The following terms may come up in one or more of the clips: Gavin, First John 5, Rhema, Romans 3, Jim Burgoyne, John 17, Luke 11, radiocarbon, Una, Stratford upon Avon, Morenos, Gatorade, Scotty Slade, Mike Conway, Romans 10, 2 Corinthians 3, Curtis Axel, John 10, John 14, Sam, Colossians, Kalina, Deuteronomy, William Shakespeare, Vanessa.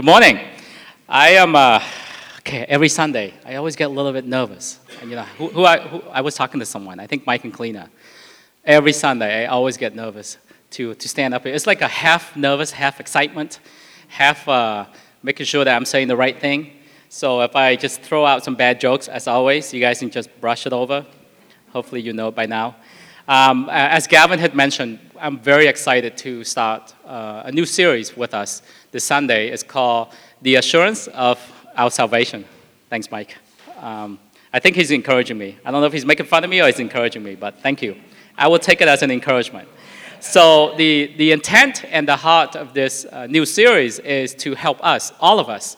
Good morning. I am, okay, every Sunday, I always get a little bit nervous. And, you know, who I was talking to someone, I think Mike and Kalina. Every Sunday, I always get nervous to stand up here. It's like a half nervous, half excitement, half making sure that I'm saying the right thing. So if I just throw out some bad jokes, as always, you guys can just brush it over. Hopefully you know it by now. As Gavin had mentioned, I'm very excited to start a new series with us this Sunday. It's called The Assurance of Our Salvation. Thanks, Mike. I think he's encouraging me. I don't know if he's making fun of me or he's encouraging me, but thank you. I will take it as an encouragement. So the intent and the heart of this new series is to help us, all of us,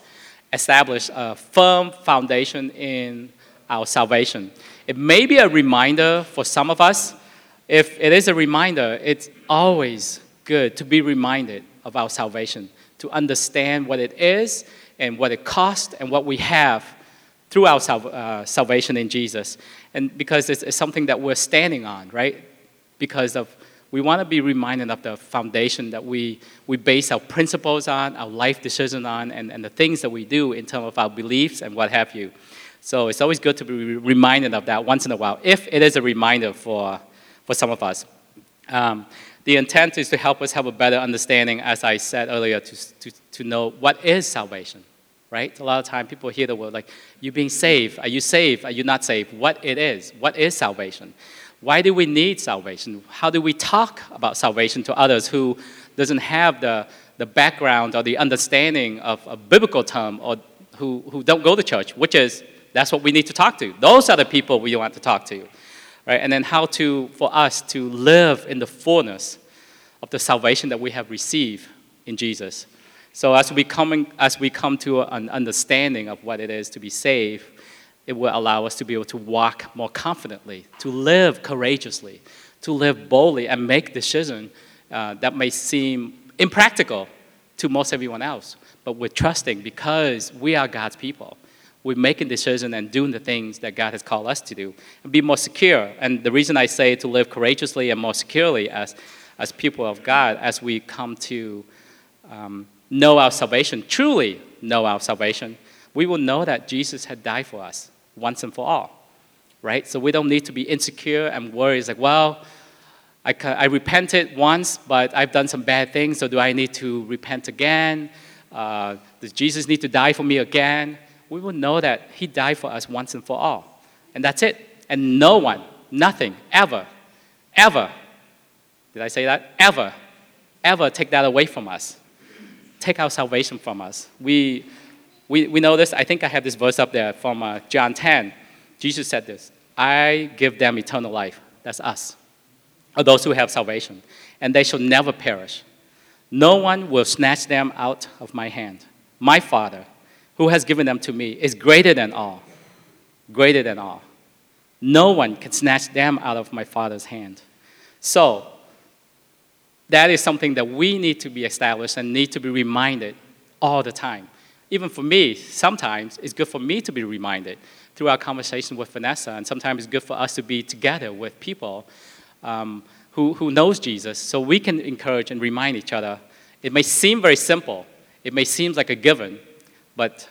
establish a firm foundation in our salvation. It may be a reminder for some of us. If it is a reminder, it's always good to be reminded of our salvation, to understand what it is and what it costs and what we have through our salvation in Jesus. And because it's something that we're standing on, right? Because of we want to be reminded of the foundation that we base our principles on, our life decisions on, and the things that we do in terms of our beliefs and what have you. So it's always good to be reminded of that once in a while, if it is a reminder for some of us. The intent is to help us have a better understanding, as I said earlier, to know what is salvation, right? A lot of times people hear the word like, you're being saved. Are you saved? Are you not saved? What it is? What is salvation? Why do we need salvation? How do we talk about salvation to others who doesn't have the background or the understanding of a biblical term, or who don't go to church, which is, that's what we need to talk to. Those are the people we want to talk to. Right? And then how to, for us to live in the fullness of the salvation that we have received in Jesus. So as we come to an understanding of what it is to be saved, it will allow us to be able to walk more confidently, to live courageously, to live boldly and make decisions that may seem impractical to most everyone else. But we're trusting because we are God's people. We're making decisions and doing the things that God has called us to do and be more secure. And the reason I say to live courageously and more securely as people of God, as we come to know our salvation, truly know our salvation, we will know that Jesus had died for us once and for all, right? So we don't need to be insecure and worried. It's like, well, I repented once, but I've done some bad things, so do I need to repent again? Does Jesus need to die for me again? We will know that he died for us once and for all. And that's it. And no one, nothing, ever, did I say that? Ever take that away from us. Take our salvation from us. We know this. I think I have this verse up there from John 10. Jesus said this, I give them eternal life. That's us, or those who have salvation. And they shall never perish. No one will snatch them out of my hand. My Father, who has given them to me, is greater than all. Greater than all. No one can snatch them out of my Father's hand. So, that is something that we need to be established and need to be reminded all the time. Even for me, sometimes it's good for me to be reminded through our conversation with Vanessa, and sometimes it's good for us to be together with people who knows Jesus, so we can encourage and remind each other. It may seem very simple. It may seem like a given. But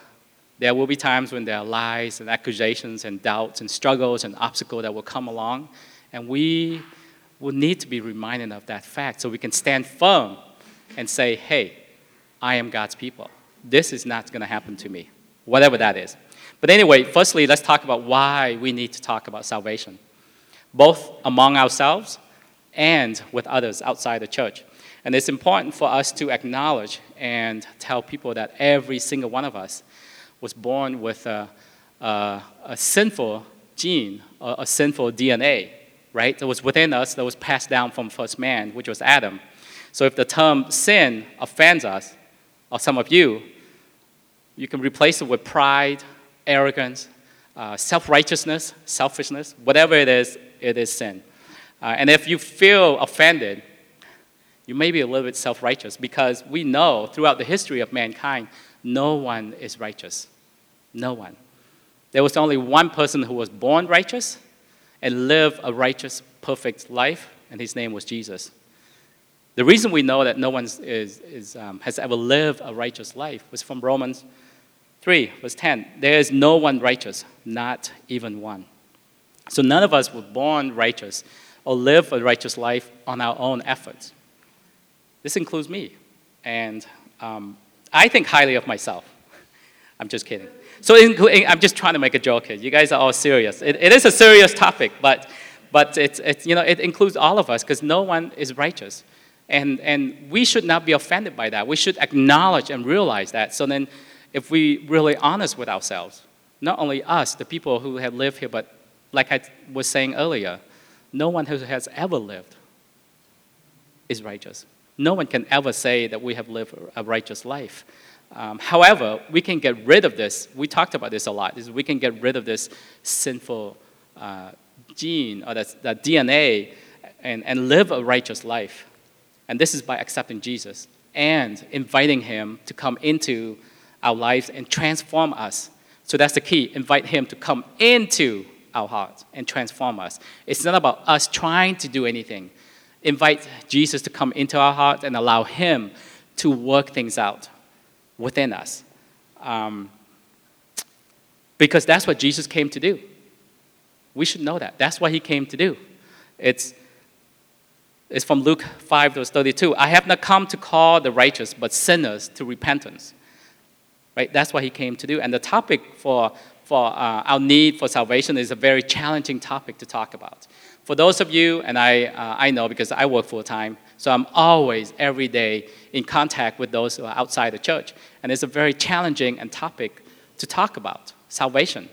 there will be times when there are lies and accusations and doubts and struggles and obstacles that will come along. And we will need to be reminded of that fact so we can stand firm and say, hey, I am God's people. This is not going to happen to me, whatever that is. But anyway, firstly, let's talk about why we need to talk about salvation, both among ourselves and with others outside the church. And it's important for us to acknowledge and tell people that every single one of us was born with a sinful gene, a sinful DNA, right? That was within us, that was passed down from first man, which was Adam. So if the term sin offends us, or some of you, you can replace it with pride, arrogance, self-righteousness, selfishness, whatever it is sin. And if you feel offended, you may be a little bit self-righteous because we know throughout the history of mankind, no one is righteous. No one. There was only one person who was born righteous and lived a righteous, perfect life, and his name was Jesus. The reason we know that no one has ever lived a righteous life was from Romans 3, verse 10. There is no one righteous, not even one. So none of us were born righteous or live a righteous life on our own efforts. This includes me. And I think highly of myself. I'm just kidding. So I'm just trying to make a joke here. You guys are all serious. It is a serious topic, but it includes all of us because no one is righteous. And we should not be offended by that. We should acknowledge and realize that. So then if we really honest with ourselves, not only us, the people who have lived here, but like I was saying earlier, no one who has ever lived is righteous. No one can ever say that we have lived a righteous life. However, we can get rid of this. We talked about this a lot. We can get rid of this sinful gene or that DNA and live a righteous life. And this is by accepting Jesus and inviting him to come into our lives and transform us. So that's the key. Invite him to come into our hearts and transform us. It's not about us trying to do anything. Invite Jesus to come into our hearts and allow him to work things out within us. Because that's what Jesus came to do. We should know that. That's what he came to do. It's from Luke 5, verse 32. I have not come to call the righteous, but sinners to repentance. Right? That's what he came to do. And the topic for our need for salvation is a very challenging topic to talk about. For those of you, and I know because I work full-time, so I'm always, every day, in contact with those who are outside the church. And it's a very challenging and topic to talk about, salvation.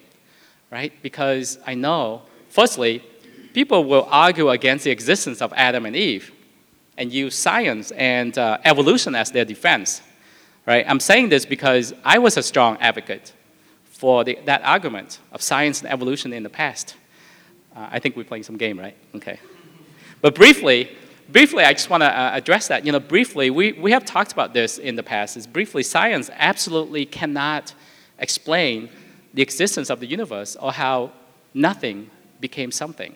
Right? Because I know, firstly, people will argue against the existence of Adam and Eve and use science and evolution as their defense. Right? I'm saying this because I was a strong advocate for that argument of science and evolution in the past. I think we're playing some game, right? Okay. But briefly, I just want to address that. Briefly, we have talked about this in the past. Science absolutely cannot explain the existence of the universe or how nothing became something.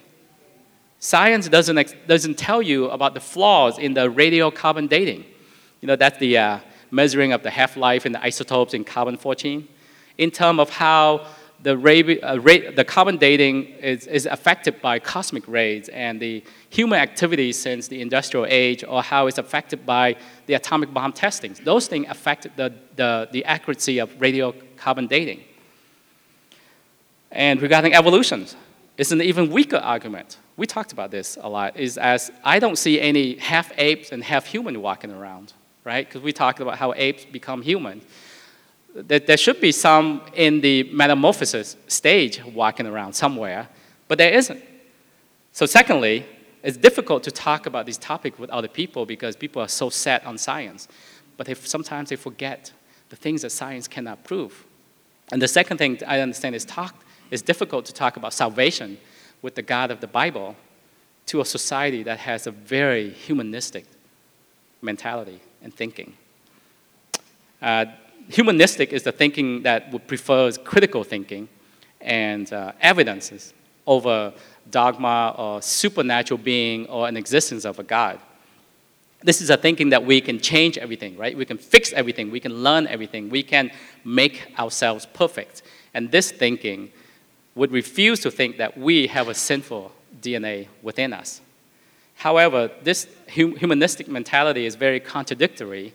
Science doesn't tell you about the flaws in the radiocarbon dating. That's the measuring of the half-life and the isotopes in carbon-14. In terms of how the carbon dating is affected by cosmic rays and the human activities since the industrial age, or how it's affected by the atomic bomb testings. Those things affected the accuracy of radiocarbon dating. And regarding evolutions, it's an even weaker argument. We talked about this a lot, as I don't see any half-apes and half-human walking around, right? Because we talked about how apes become human. There should be some in the metamorphosis stage walking around somewhere, but there isn't. So secondly, it's difficult to talk about this topic with other people because people are so set on science. But sometimes they forget the things that science cannot prove. And the second thing I understand is it's difficult to talk about salvation with the God of the Bible to a society that has a very humanistic mentality and thinking. Humanistic is the thinking that prefers critical thinking and evidences over dogma or supernatural being or an existence of a God. This is a thinking that we can change everything, right? We can fix everything. We can learn everything. We can make ourselves perfect. And this thinking would refuse to think that we have a sinful DNA within us. However, this humanistic mentality is very contradictory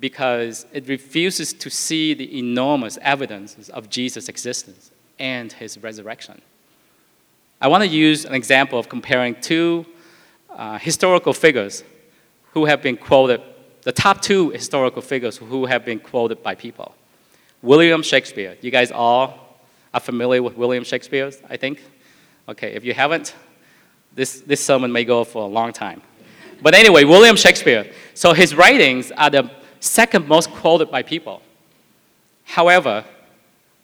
because it refuses to see the enormous evidences of Jesus' existence and his resurrection. I want to use an example of comparing two historical figures who have been quoted, the top two historical figures who have been quoted by people. William Shakespeare. You guys all are familiar with William Shakespeare, I think? Okay, if you haven't, this sermon may go for a long time. But anyway, William Shakespeare. So his writings are the second most quoted by people. However,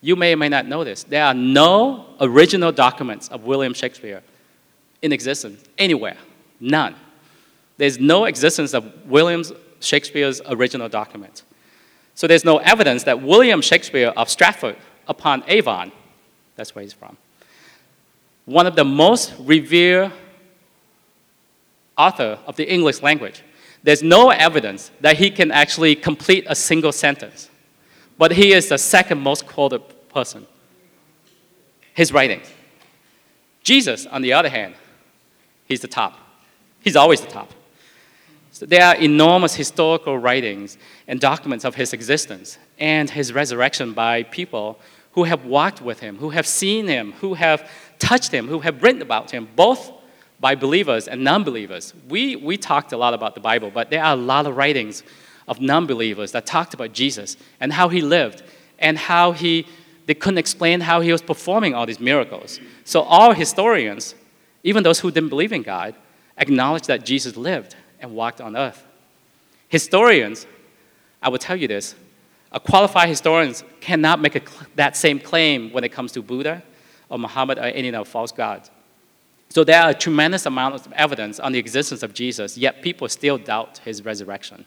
you may or may not know this. There are no original documents of William Shakespeare in existence anywhere. None. There's no existence of William Shakespeare's original document. So there's no evidence that William Shakespeare of Stratford upon Avon, that's where he's from, one of the most revered author of the English language, There's no evidence that he can actually complete a single sentence. But he is the second most quoted person. His writings. Jesus, on the other hand, he's the top. He's always the top. So there are enormous historical writings and documents of his existence and his resurrection by people who have walked with him, who have seen him, who have touched him, who have written about him, both by believers and non-believers. We talked a lot about the Bible, but there are a lot of writings of non-believers that talked about Jesus and how he lived and how they couldn't explain how he was performing all these miracles. So all historians, even those who didn't believe in God, acknowledge that Jesus lived and walked on earth. Historians, I will tell you this, qualified historians cannot make that same claim when it comes to Buddha or Muhammad or any of false gods. So there are a tremendous amount of evidence on the existence of Jesus, yet people still doubt his resurrection.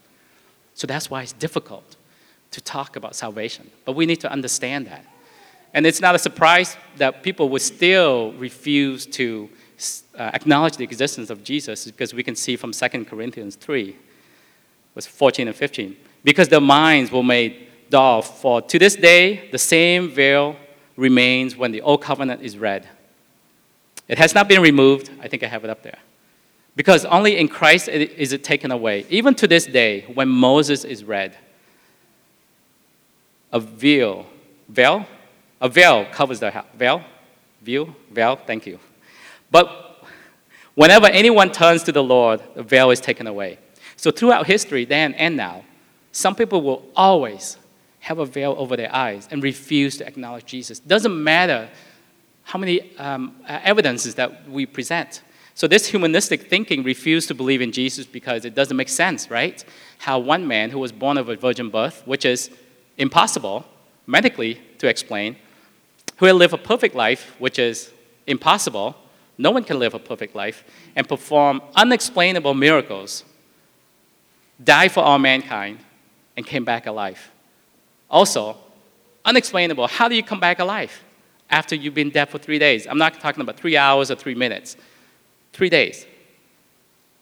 So that's why it's difficult to talk about salvation. But we need to understand that. And it's not a surprise that people would still refuse to acknowledge the existence of Jesus, because we can see from 2 Corinthians 3, verse 14 and 15, because their minds were made dull, for to this day the same veil remains when the old covenant is read. It has not been removed. I think I have it up there. Because only in Christ is it taken away. Even to this day, when Moses is read, a veil covers the house. Veil, thank you. But whenever anyone turns to the Lord, the veil is taken away. So throughout history, then and now, some people will always have a veil over their eyes and refuse to acknowledge Jesus. Doesn't matter how many evidences that we present. So this humanistic thinking refused to believe in Jesus because it doesn't make sense, right? How one man who was born of a virgin birth, which is impossible medically to explain, who had lived a perfect life, which is impossible, no one can live a perfect life, and perform unexplainable miracles, died for all mankind, and came back alive. Also, unexplainable, how do you come back alive? After you've been dead for 3 days. I'm not talking about 3 hours or 3 minutes. 3 days.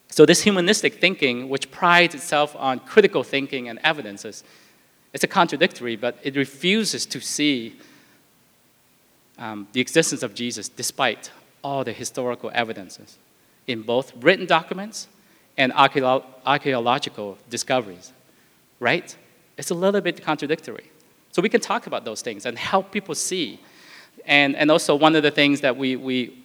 So this humanistic thinking, which prides itself on critical thinking and evidences, it's a contradictory, but it refuses to see the existence of Jesus despite all the historical evidences in both written documents and archaeological discoveries, right? It's a little bit contradictory. So we can talk about those things and help people see. And also one of the things that we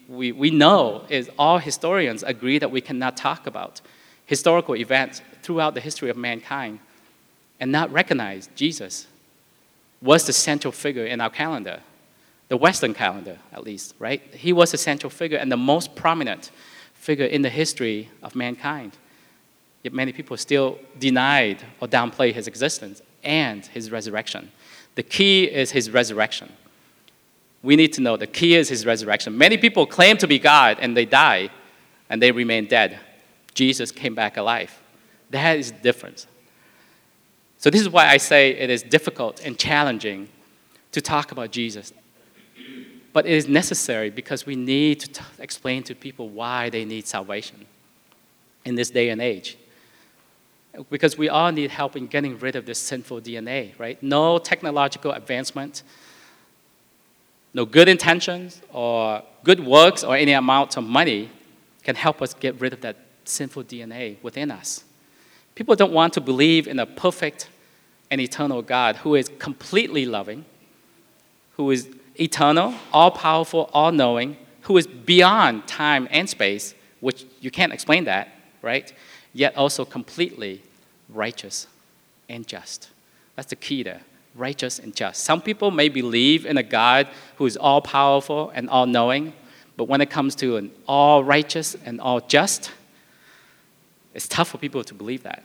know is all historians agree that we cannot talk about historical events throughout the history of mankind and not recognize Jesus was the central figure in our calendar, the Western calendar at least, right? He was the central figure and the most prominent figure in the history of mankind. Yet many people still denied or downplay his existence and his resurrection. The key is his resurrection. We need to know the key is his resurrection. Many people claim to be God, and they die, and they remain dead. Jesus came back alive. That is the difference. So this is why I say it is difficult and challenging to talk about Jesus. But it is necessary because we need to explain to people why they need salvation in this day and age. Because we all need help in getting rid of this sinful DNA, right? No technological advancement. No good intentions or good works or any amount of money can help us get rid of that sinful DNA within us. People don't want to believe in a perfect and eternal God who is completely loving, who is eternal, all-powerful, all-knowing, who is beyond time and space, which you can't explain that, right? Yet also completely righteous and just. That's the key there. Righteous and just. Some people may believe in a God who is all-powerful and all-knowing, but when it comes to an all-righteous and all-just, it's tough for people to believe that.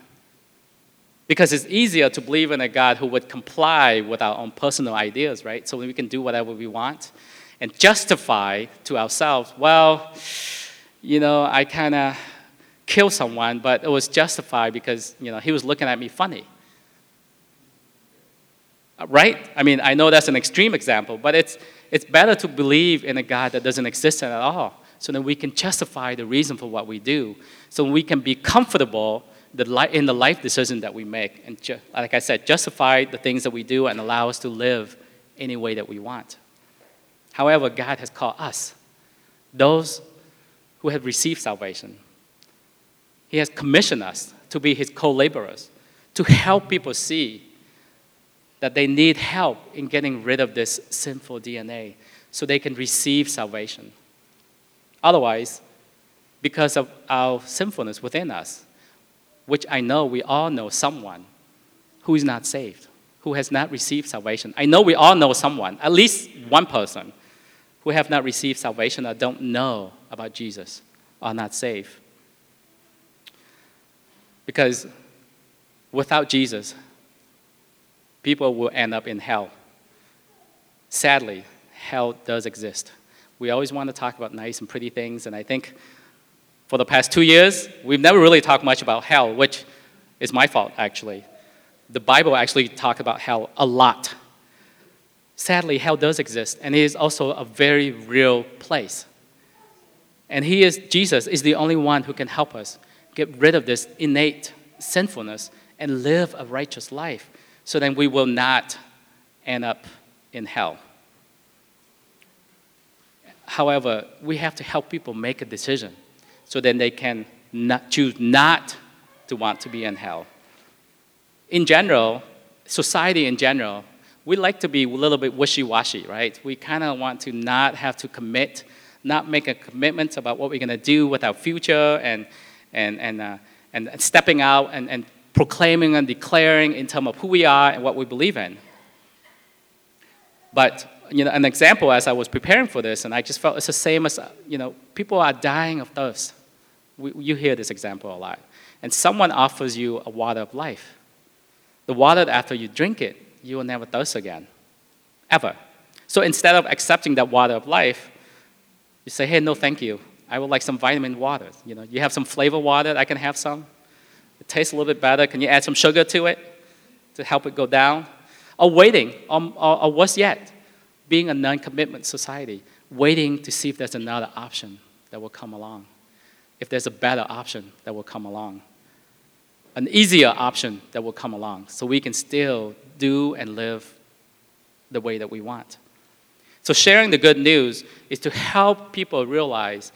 Because it's easier to believe in a God who would comply with our own personal ideas, right? So we can do whatever we want and justify to ourselves, well, you know, I kind of killed someone, but it was justified because, you know, he was looking at me funny. Right? I mean, I know that's an extreme example, but it's better to believe in a God that doesn't exist at all so that we can justify the reason for what we do, so we can be comfortable in the life decision that we make. And like I said, justify the things that we do and allow us to live any way that we want. However, God has called us, those who have received salvation. He has commissioned us to be his co-laborers, to help people see that they need help in getting rid of this sinful DNA so they can receive salvation. Otherwise, because of our sinfulness within us, which I know we all know someone who is not saved, who has not received salvation. I know we all know someone, at least one person, who have not received salvation or don't know about Jesus, are not saved. Because without Jesus, people will end up in hell. Sadly, hell does exist. We always want to talk about nice and pretty things, and I think for the past 2 years, we've never really talked much about hell, which is my fault, actually. The Bible actually talks about hell a lot. Sadly, hell does exist, and it is also a very real place. And Jesus is the only one who can help us get rid of this innate sinfulness and live a righteous life so then we will not end up in hell. However, we have to help people make a decision so then they can choose not to want to be in hell. In general, society in general, we like to be a little bit wishy-washy, right? We kind of want to not have to commit, not make a commitment about what we're going to do with our future and stepping out and proclaiming and declaring in terms of who we are and what we believe in. But, an example as I was preparing for this, and I just felt it's the same as, people are dying of thirst. You hear this example a lot. And someone offers you a water of life. The water, after you drink it, you will never thirst again, ever. So instead of accepting that water of life, you say, hey, no, thank you. I would like some vitamin water. You have some flavored water, I can have some. It tastes a little bit better. Can you add some sugar to it to help it go down? Or waiting, or worse yet, being a non-commitment society, waiting to see if there's another option that will come along, if there's a better option that will come along, an easier option that will come along, so we can still do and live the way that we want. So sharing the good news is to help people realize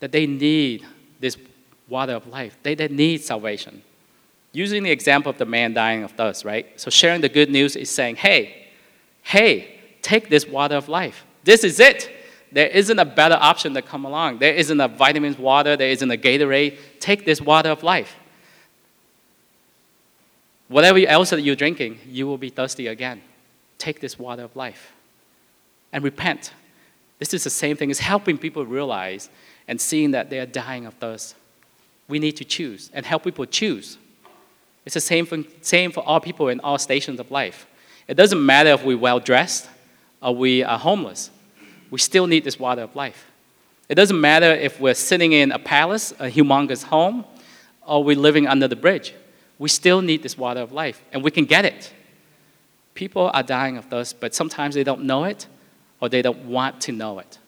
that they need this water of life. They need salvation. Using the example of the man dying of thirst, right? So sharing the good news is saying, hey, take this water of life. This is it. There isn't a better option to come along. There isn't a vitamin water. There isn't a Gatorade. Take this water of life. Whatever else that you're drinking, you will be thirsty again. Take this water of life and repent. This is the same thing as helping people realize and seeing that they are dying of thirst. We need to choose and help people choose. It's the same for all people in all stations of life. It doesn't matter if we're well-dressed or we are homeless. We still need this water of life. It doesn't matter if we're sitting in a palace, a humongous home, or we're living under the bridge. We still need this water of life, and we can get it. People are dying of thirst, but sometimes they don't know it or they don't want to know it.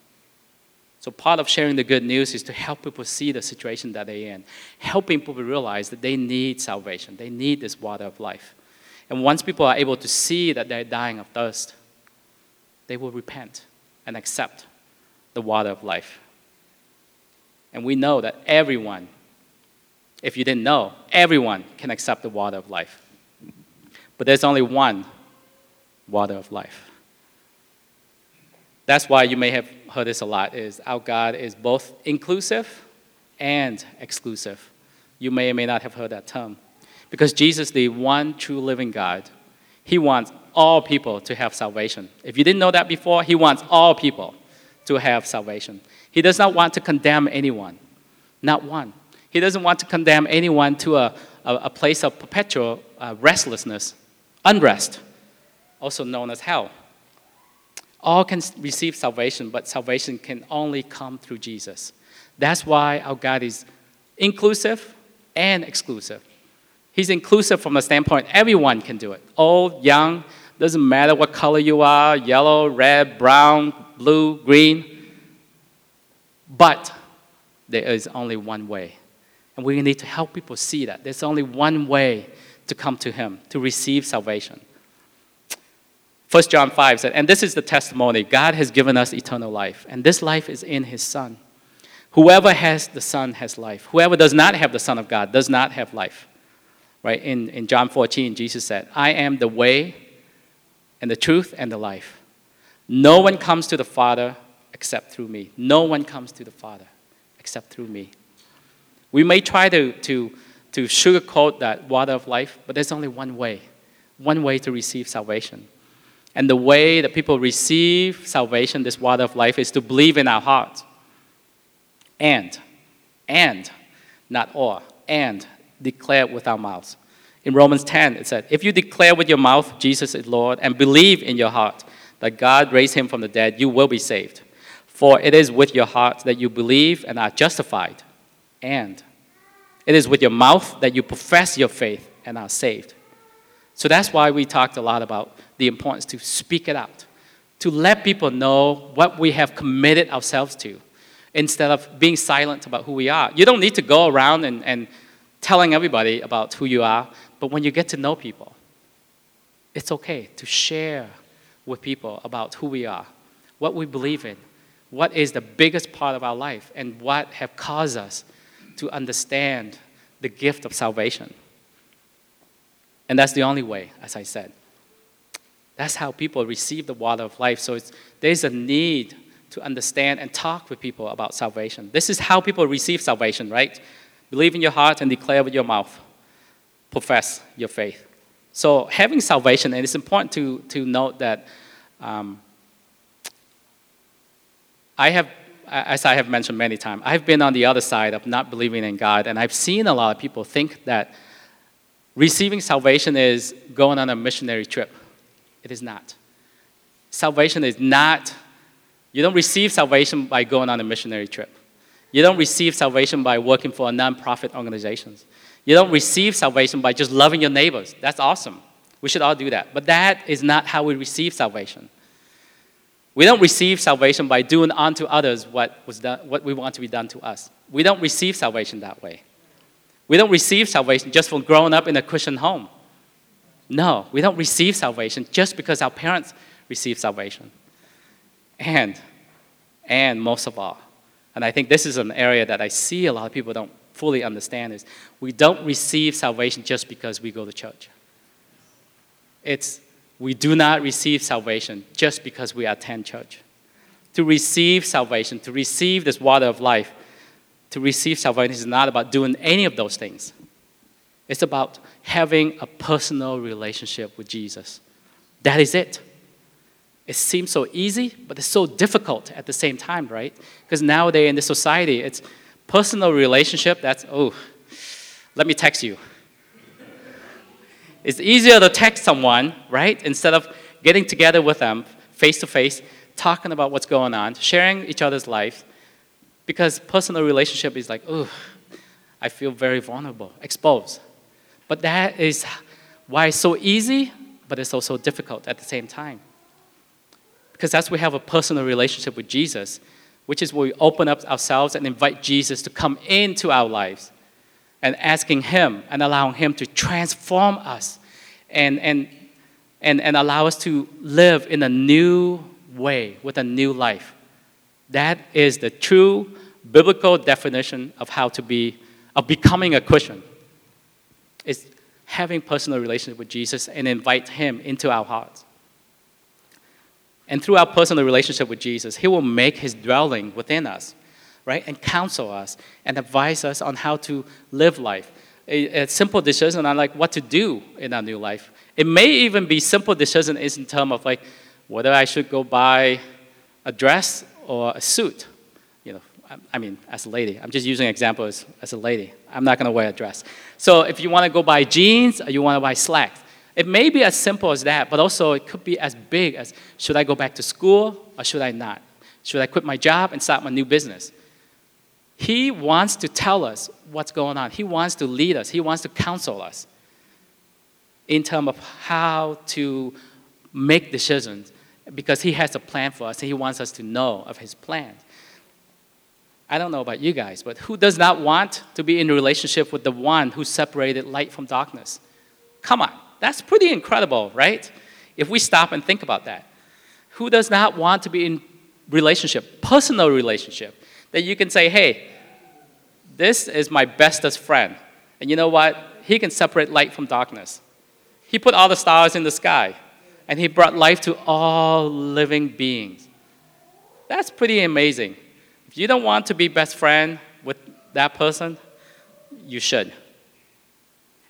So part of sharing the good news is to help people see the situation that they're in, helping people realize that they need salvation. They need this water of life. And once people are able to see that they're dying of thirst, they will repent and accept the water of life. And we know that everyone, if you didn't know, everyone can accept the water of life. But there's only one water of life. That's why you may have heard this a lot, is our God is both inclusive and exclusive. You may or may not have heard that term. Because Jesus, the one true living God, he wants all people to have salvation. If you didn't know that before, he wants all people to have salvation. He does not want to condemn anyone, not one. He doesn't want to condemn anyone to a place of perpetual restlessness, unrest, also known as hell. All can receive salvation, but salvation can only come through Jesus. That's why our God is inclusive and exclusive. He's inclusive from the standpoint everyone can do it. Old, young, doesn't matter what color you are, yellow, red, brown, blue, green. But there is only one way. And we need to help people see that. There's only one way to come to him, to receive salvation. First John 5 said, and this is the testimony, God has given us eternal life, and this life is in his Son. Whoever has the Son has life. Whoever does not have the Son of God does not have life. Right? In John 14, Jesus said, I am the way and the truth and the life. No one comes to the Father except through me. No one comes to the Father except through me. We may try to sugarcoat that water of life, but there's only one way to receive salvation. And the way that people receive salvation, this water of life, is to believe in our hearts. And, not or, and declare with our mouths. In Romans 10, it said, if you declare with your mouth Jesus is Lord and believe in your heart that God raised him from the dead, you will be saved. For it is with your heart that you believe and are justified. And it is with your mouth that you profess your faith and are saved. So that's why we talked a lot about the importance to speak it out, to let people know what we have committed ourselves to, instead of being silent about who we are. You don't need to go around and telling everybody about who you are, but when you get to know people, it's okay to share with people about who we are, what we believe in, what is the biggest part of our life, and what have caused us to understand the gift of salvation. And that's the only way, as I said. That's how people receive the water of life. So there's a need to understand and talk with people about salvation. This is how people receive salvation, right? Believe in your heart and declare with your mouth. Profess your faith. So having salvation, and it's important to note that I have, as I have mentioned many times, I've been on the other side of not believing in God, and I've seen a lot of people think that receiving salvation is going on a missionary trip. It is not. Salvation is not, you don't receive salvation by going on a missionary trip. You don't receive salvation by working for a nonprofit organization. You don't receive salvation by just loving your neighbors. That's awesome. We should all do that. But that is not how we receive salvation. We don't receive salvation by doing unto others what we want to be done to us. We don't receive salvation that way. We don't receive salvation just from growing up in a Christian home. No, we don't receive salvation just because our parents receive salvation. And most of all, and I think this is an area that I see a lot of people don't fully understand, is we don't receive salvation just because we go to church. We do not receive salvation just because we attend church. To receive salvation, to receive this water of life, to receive salvation is not about doing any of those things. It's about having a personal relationship with Jesus. That is it. It seems so easy, but it's so difficult at the same time, right? Because nowadays in this society, it's personal relationship that's, let me text you. It's easier to text someone, right? Instead of getting together with them face-to-face, talking about what's going on, sharing each other's life, because personal relationship is like, I feel very vulnerable, exposed. But that is why it's so easy, but it's also difficult at the same time. Because as we have a personal relationship with Jesus, which is where we open up ourselves and invite Jesus to come into our lives and asking him and allowing him to transform us and allow us to live in a new way with a new life. That is the true biblical definition of becoming a Christian. It's having personal relationship with Jesus and invite him into our hearts. And through our personal relationship with Jesus, he will make his dwelling within us, right? And counsel us and advise us on how to live life. A simple decision on like what to do in our new life. It may even be simple decision in terms of like whether I should go buy a dress or a suit. You know, I mean, as a lady, I'm just using examples as a lady. I'm not going to wear a dress. So if you want to go buy jeans or you want to buy slacks, it may be as simple as that, but also it could be as big as, should I go back to school or should I not? Should I quit my job and start my new business? He wants to tell us what's going on. He wants to lead us. He wants to counsel us in terms of how to make decisions because he has a plan for us and he wants us to know of his plan. I don't know about you guys, but who does not want to be in a relationship with the one who separated light from darkness? Come on, that's pretty incredible, right? If we stop and think about that. Who does not want to be in relationship, personal relationship, that you can say, hey, this is my bestest friend. And you know what? He can separate light from darkness. He put all the stars in the sky, and he brought life to all living beings. That's pretty amazing. If you don't want to be best friend with that person, you should.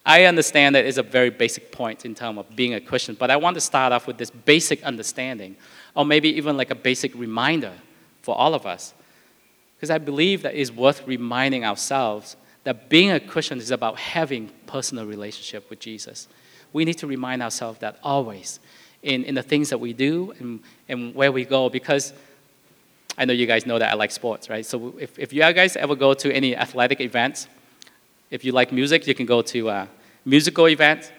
I understand that is a very basic point in terms of being a Christian, but I want to start off with this basic understanding, or maybe even like a basic reminder for all of us. Because I believe that it's worth reminding ourselves that being a Christian is about having personal relationship with Jesus. We need to remind ourselves that always in the things that we do and where we go, because I know you guys know that I like sports, right? So if you guys ever go to any athletic events, if you like music, you can go to musical events.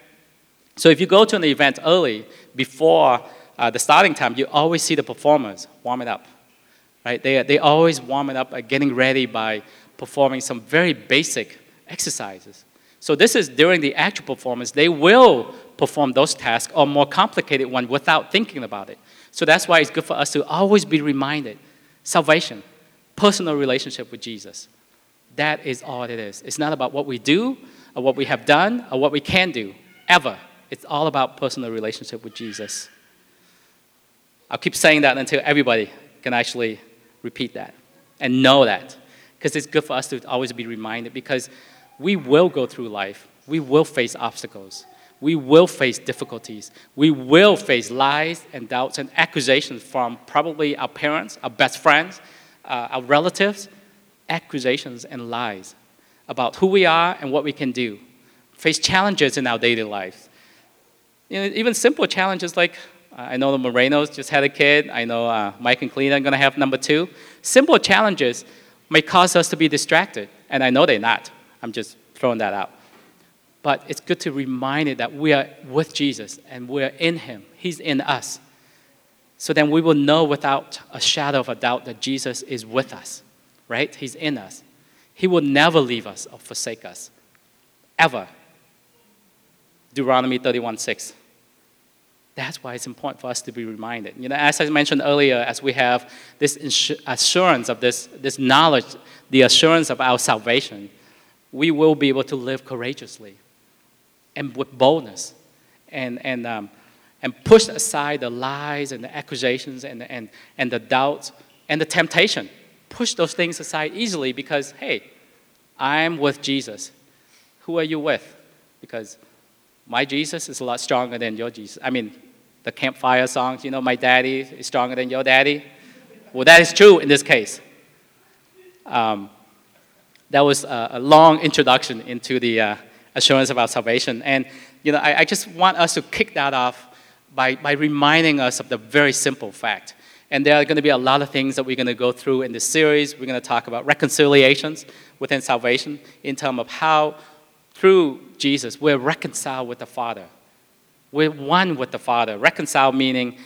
So if you go to an event early, before the starting time, you always see the performers warm it up, right? They always warm it up by getting ready by performing some very basic exercises. So this is during the actual performance. They will perform those tasks or more complicated one without thinking about it. So that's why it's good for us to always be reminded, salvation, personal relationship with Jesus. That is all it is. It's not about what we do or what we have done or what we can do, ever. It's all about personal relationship with Jesus. I'll keep saying that until everybody can actually repeat that and know that, because it's good for us to always be reminded, because we will go through life. We will face obstacles. We will face difficulties. We will face lies and doubts and accusations from probably our parents, our best friends, our relatives, accusations and lies about who we are and what we can do. Face challenges in our daily lives. You know, even simple challenges like, I know the Morenos just had a kid. I know Mike and Kalina are going to have number 2. Simple challenges may cause us to be distracted, and I know they're not. I'm just throwing that out. But it's good to remind it that we are with Jesus and we are in him. He's in us. So then we will know without a shadow of a doubt that Jesus is with us, right? He's in us. He will never leave us or forsake us, ever. Deuteronomy 31:6. That's why it's important for us to be reminded. You know, as I mentioned earlier, as we have this assurance of this knowledge, the assurance of our salvation, we will be able to live courageously and with boldness and push aside the lies and the accusations and the doubts and the temptation. Push those things aside easily because, hey, I'm with Jesus. Who are you with? Because my Jesus is a lot stronger than your Jesus. I mean, the campfire songs, you know, my daddy is stronger than your daddy. Well, that is true in this case. That was a long introduction into the assurance of our salvation. And, you know, I just want us to kick that off by reminding us of the very simple fact. And there are going to be a lot of things that we're going to go through in this series. We're going to talk about reconciliations within salvation in terms of how, through Jesus, we're reconciled with the Father. We're one with the Father. Reconcile meaning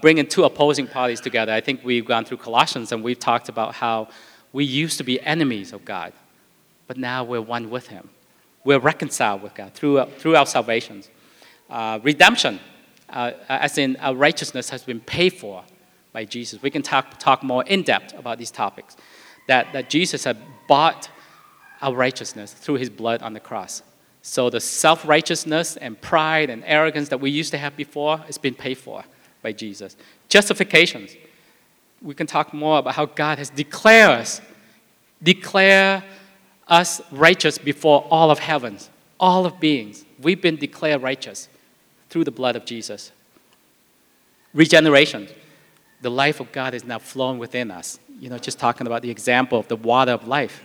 bringing two opposing parties together. I think we've gone through Colossians and we've talked about how we used to be enemies of God, but now we're one with him. We're reconciled with God through our salvations. Redemption, as in our righteousness has been paid for by Jesus. We can talk more in depth about these topics, that Jesus had bought our righteousness through his blood on the cross. So the self-righteousness and pride and arrogance that we used to have before has been paid for by Jesus. Justifications, we can talk more about how God has declared us righteous before all of heavens, all of beings. We've been declared righteous through the blood of Jesus. Regeneration. The life of God is now flowing within us. You know, just talking about the example of the water of life.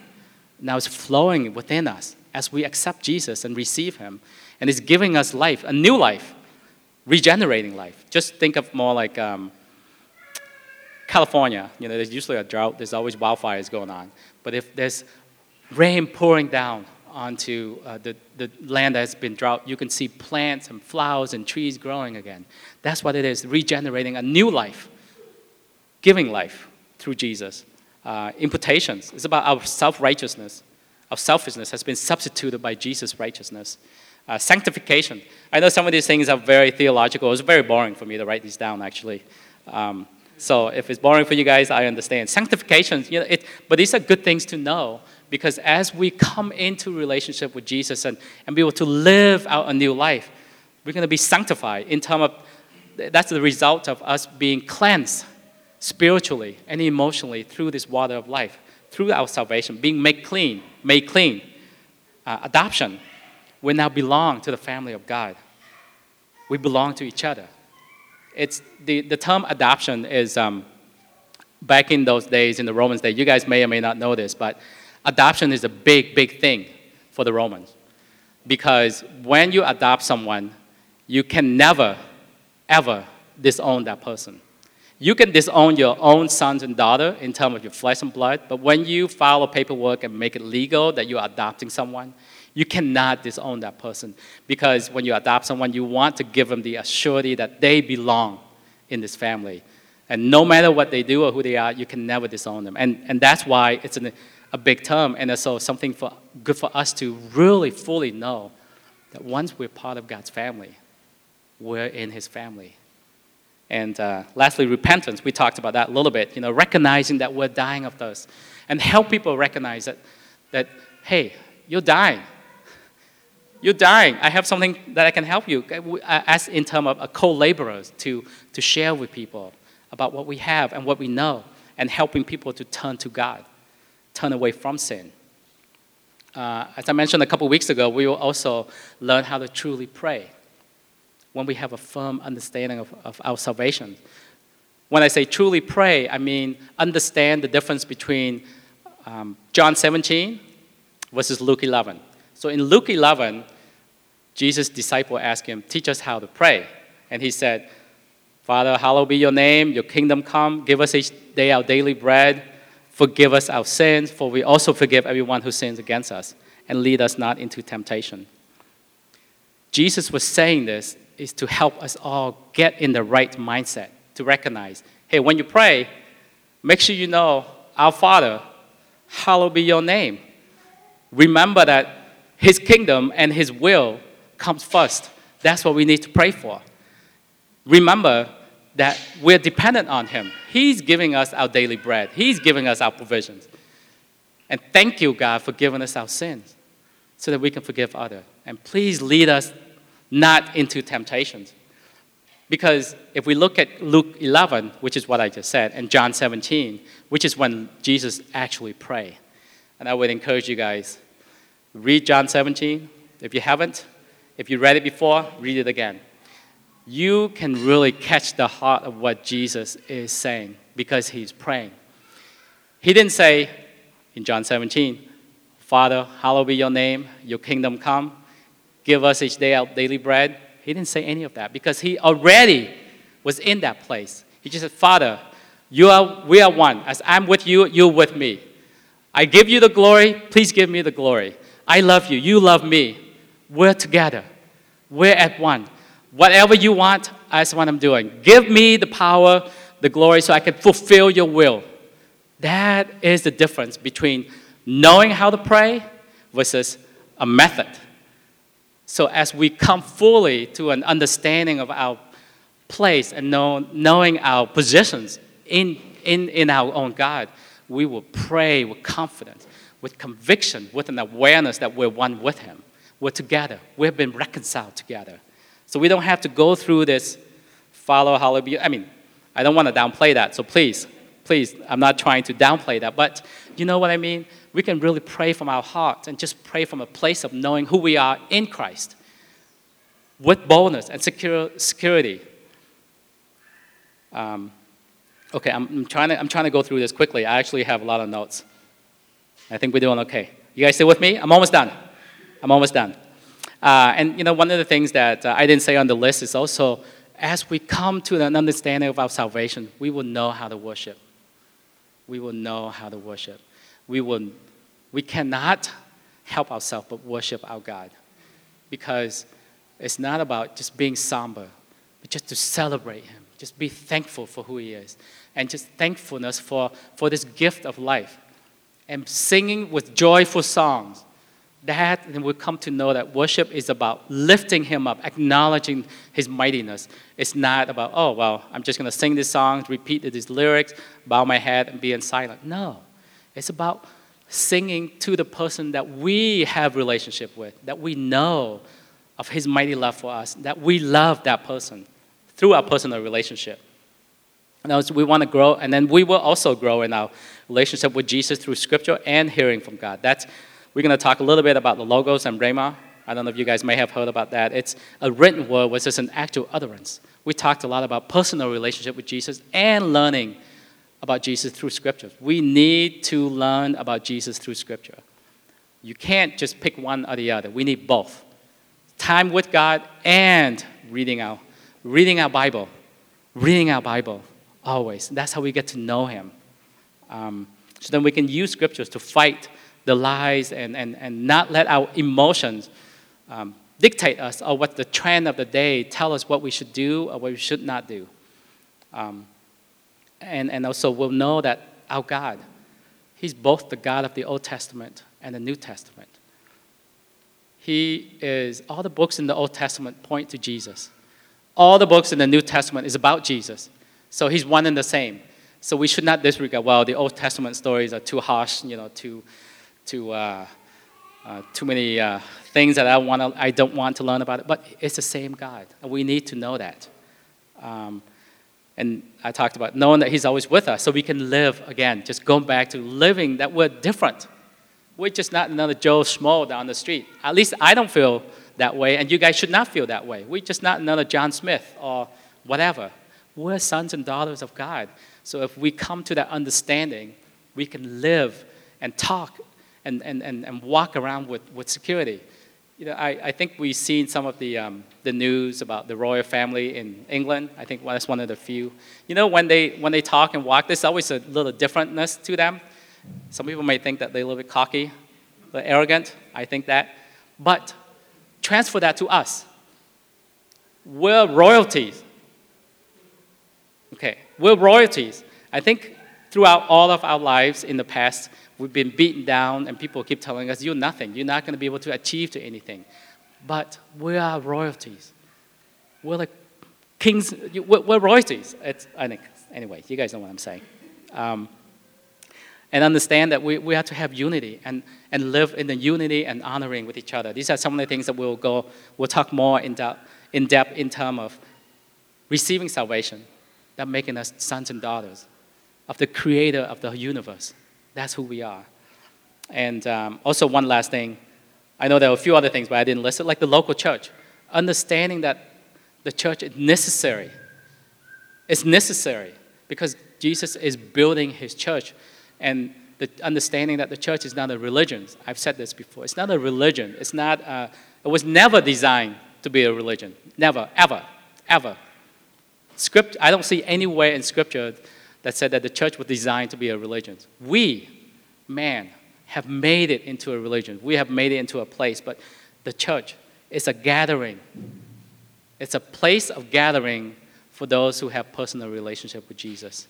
Now it's flowing within us as we accept Jesus and receive him. And it's giving us life, a new life, regenerating life. Just think of more like California. You know, there's usually a drought. There's always wildfires going on. But if there's rain pouring down onto the land that has been drought, you can see plants and flowers and trees growing again. That's what it is, regenerating a new life, giving life through Jesus. imputations. It's about our self-righteousness. Our selfishness has been substituted by Jesus' righteousness. Sanctification. I know some of these things are very theological. It's very boring for me to write these down, actually. So if it's boring for you guys, I understand. Sanctification, you know, but these are good things to know, because as we come into relationship with Jesus and be able to live out a new life, we're going to be sanctified in terms of, that's the result of us being cleansed spiritually and emotionally through this water of life, through our salvation, being made clean, adoption. We now belong to the family of God. We belong to each other. It's the term adoption is back in those days, in the Romans day, you guys may or may not know this, but adoption is a big, big thing for the Romans. Because when you adopt someone, you can never, ever disown that person. You can disown your own sons and daughters in terms of your flesh and blood, but when you file a paperwork and make it legal that you're adopting someone, you cannot disown that person, because when you adopt someone, you want to give them the assurity that they belong in this family. And no matter what they do or who they are, you can never disown them. And that's why it's a big term, and so something good for us to really fully know that once we're part of God's family, we're in His family. And lastly, repentance. We talked about that a little bit. You know, recognizing that we're dying of thirst, and help people recognize that hey, you're dying. You're dying. I have something that I can help you. As in terms of co-laborers to share with people about what we have and what we know, and helping people to turn to God, turn away from sin. As I mentioned a couple weeks ago, we will also learn how to truly pray when we have a firm understanding of our salvation. When I say truly pray, I mean understand the difference between John 17 versus Luke 11. So in Luke 11, Jesus' disciple asked him, teach us how to pray. And he said, Father, hallowed be your name, your kingdom come, give us each day our daily bread, forgive us our sins, for we also forgive everyone who sins against us, and lead us not into temptation. Jesus was saying this is to help us all get in the right mindset, to recognize, hey, when you pray, make sure you know, our Father, hallowed be your name. Remember that His kingdom and His will comes first. That's what we need to pray for. Remember that we're dependent on Him. He's giving us our daily bread. He's giving us our provisions. And thank you, God, for giving us our sins so that we can forgive others. And please lead us not into temptations. Because if we look at Luke 11, which is what I just said, and John 17, which is when Jesus actually prayed. And I would encourage you guys, read John 17. If you haven't, if you read it before, read it again. You can really catch the heart of what Jesus is saying because He's praying. He didn't say in John 17, Father, hallowed be your name, your kingdom come, give us each day our daily bread. He didn't say any of that because He already was in that place. He just said, Father, we are one. As I'm with you, you're with me. I give you the glory, please give me the glory. I love you, you love me. We're together. We're at one. Whatever you want, that's what I'm doing. Give me the power, the glory, so I can fulfill your will. That is the difference between knowing how to pray versus a method. So as we come fully to an understanding of our place and knowing our positions in our own God, we will pray with confidence, with conviction, with an awareness that we're one with Him. We're together. We've been reconciled together. So we don't have to go through this, I don't want to downplay that, so please, I'm not trying to downplay that, but you know what I mean? We can really pray from our heart and just pray from a place of knowing who we are in Christ with boldness and security. Okay, I'm trying to go through this quickly. I actually have a lot of notes. I think we're doing okay. You guys still with me? I'm almost done. And you know, one of the things that I didn't say on the list is also, as we come to an understanding of our salvation, we will know how to worship. We cannot help ourselves but worship our God, because it's not about just being somber, but just to celebrate Him, Just be thankful for who he is. And just thankfulness for this gift of life. And singing with joyful songs. That, and we'll come to know that worship is about lifting him up, acknowledging his mightiness. It's not about, oh, well, I'm just going to sing these songs, repeat these lyrics, bow my head, and be in silence. No. It's about singing to the person that we have relationship with, that we know of his mighty love for us, that we love that person through our personal relationship. And we want to grow, and then we will also grow in our relationship with Jesus through Scripture and hearing from God. We're going to talk a little bit about the Logos and Rhema. I don't know if you guys may have heard about that. It's a written word, which is an actual utterance. We talked a lot about personal relationship with Jesus and learning about Jesus through Scripture. We need to learn about Jesus through Scripture. You can't just pick one or the other. We need both. Time with God and reading our Bible, always. That's how we get to know him. So then we can use Scriptures to fight the lies and not let our emotions dictate us or what the trend of the day tell us what we should do or what we should not do. And also we'll know that our God, he's both the God of the Old Testament and the New Testament. All the books in the Old Testament point to Jesus. All the books in the New Testament is about Jesus. So he's one and the same. So we should not disregard, well, the Old Testament stories are too harsh, too many things that I don't want to learn about it. But it's the same God, and we need to know that. And I talked about knowing that he's always with us so we can live again, just going back to living that we're different. We're just not another Joe Schmo down the street. At least I don't feel that way, and you guys should not feel that way. We're just not another John Smith or whatever. We're sons and daughters of God. So if we come to that understanding, we can live and talk and walk around with security. I think we've seen some of the news about the royal family in England. I think that's one of the few. When they talk and walk, there's always a little differentness to them. Some people may think that they're a little bit cocky, a little arrogant. I think that. But transfer that to us. We're royalties. Okay, we're royalties. I think throughout all of our lives in the past, we've been beaten down, and people keep telling us, you're nothing. You're not going to be able to achieve to anything. But we are royalties. We're like kings. We're royalties. Anyway, you guys know what I'm saying. And understand that we have to have unity and live in the unity and honoring with each other. These are some of the things that we'll talk more in depth in terms of receiving salvation, that making us sons and daughters of the creator of the universe. That's who we are. And also one last thing. I know there were a few other things, but I didn't list it. Like the local church. Understanding that the church is necessary. It's necessary because Jesus is building his church. And the understanding that the church is not a religion. I've said this before. It's not a religion. It was never designed to be a religion. Never, ever, ever. I don't see anywhere in Scripture that said that the church was designed to be a religion. We, man, have made it into a religion. We have made it into a place, but the church is a gathering. It's a place of gathering for those who have personal relationship with Jesus.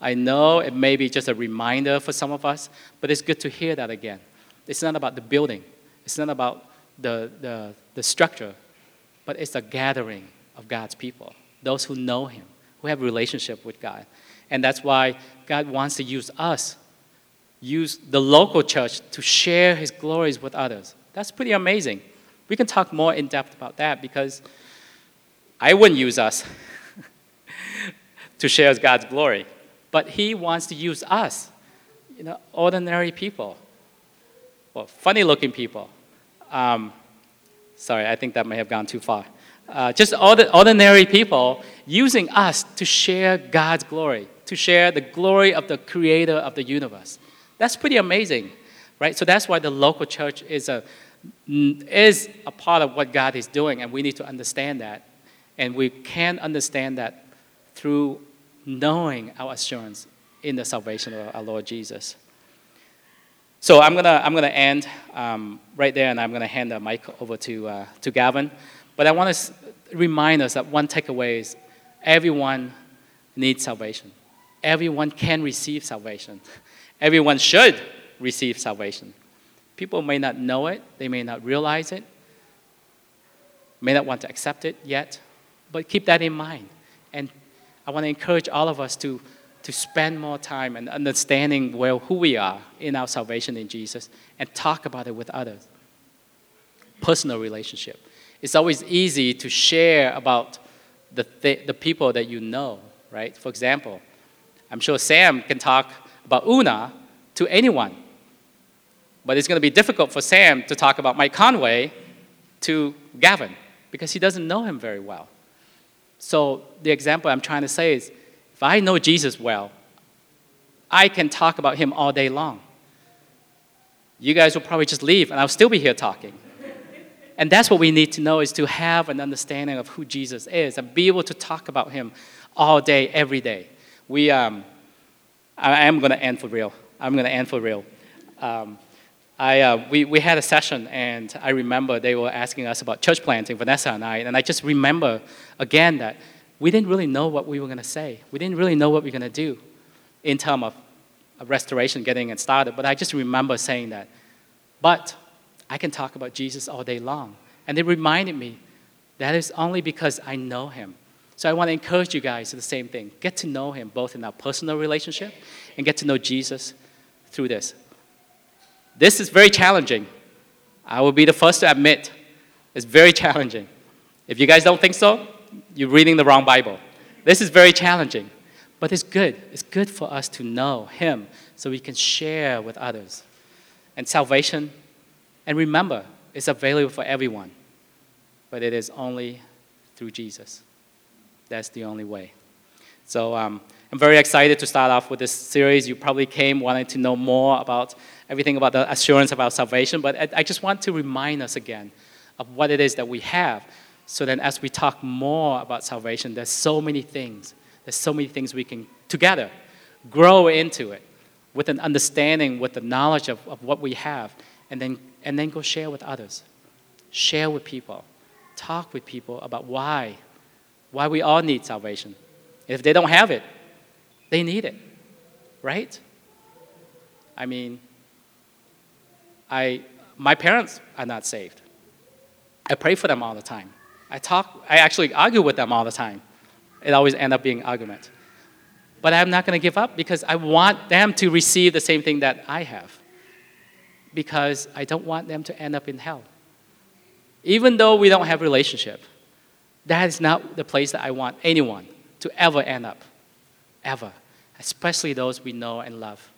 I know it may be just a reminder for some of us, but it's good to hear that again. It's not about the building. It's not about the structure, but it's a gathering of God's people, those who know him, who have relationship with God. And that's why God wants to use us, use the local church to share his glories with others. That's pretty amazing. We can talk more in depth about that because I wouldn't use us to share God's glory. But he wants to use us, ordinary people, or funny-looking people. Sorry, I think that may have gone too far. Just ordinary people using us to share God's glory, to share the glory of the creator of the universe. That's pretty amazing, right? So that's why the local church is a part of what God is doing, and we need to understand that. And we can understand that through knowing our assurance in the salvation of our Lord Jesus. So I'm gonna end right there, and I'm going to hand the mic over to Gavin. But I want to remind us that one takeaway is Everyone needs salvation. Everyone can receive salvation. Everyone should receive salvation. People may not know it. They may not realize it. May not want to accept it yet. But keep that in mind. And I want to encourage all of us to spend more time and understanding who we are in our salvation in Jesus and talk about it with others. Personal relationship. It's always easy to share about the people that you know, right? For example, I'm sure Sam can talk about Una to anyone. But it's going to be difficult for Sam to talk about Mike Conway to Gavin because he doesn't know him very well. So the example I'm trying to say is, if I know Jesus well, I can talk about him all day long. You guys will probably just leave, and I'll still be here talking. And that's what we need to know, is to have an understanding of who Jesus is and be able to talk about him all day, every day. I am going to end for real. We had a session, and I remember they were asking us about church planting, Vanessa and I just remember again that we didn't really know what we were going to say. We didn't really know what we were going to do in terms of restoration, getting it started. But I just remember saying that. But I can talk about Jesus all day long. And it reminded me that is only because I know him. So I want to encourage you guys to the same thing. Get to know him both in our personal relationship and get to know Jesus through this. This is very challenging. I will be the first to admit it's very challenging. If you guys don't think so, you're reading the wrong Bible. This is very challenging, but it's good. It's good for us to know him so we can share with others. And salvation, and remember, it's available for everyone, but it is only through Jesus. That's the only way. So I'm very excited to start off with this series. You probably came wanting to know more about everything about the assurance of our salvation, but I just want to remind us again of what it is that we have. So then as we talk more about salvation, there's so many things. There's so many things we can, together, grow into it with an understanding, with the knowledge of what we have, and then go share with others. Share with people. Talk with people about why we all need salvation. If they don't have it, they need it, right? I mean, my parents are not saved. I pray for them all the time. I actually argue with them all the time. It always ends up being argument. But I'm not going to give up because I want them to receive the same thing that I have. Because I don't want them to end up in hell. Even though we don't have relationship, that is not the place that I want anyone to ever end up. Ever. Especially those we know and love.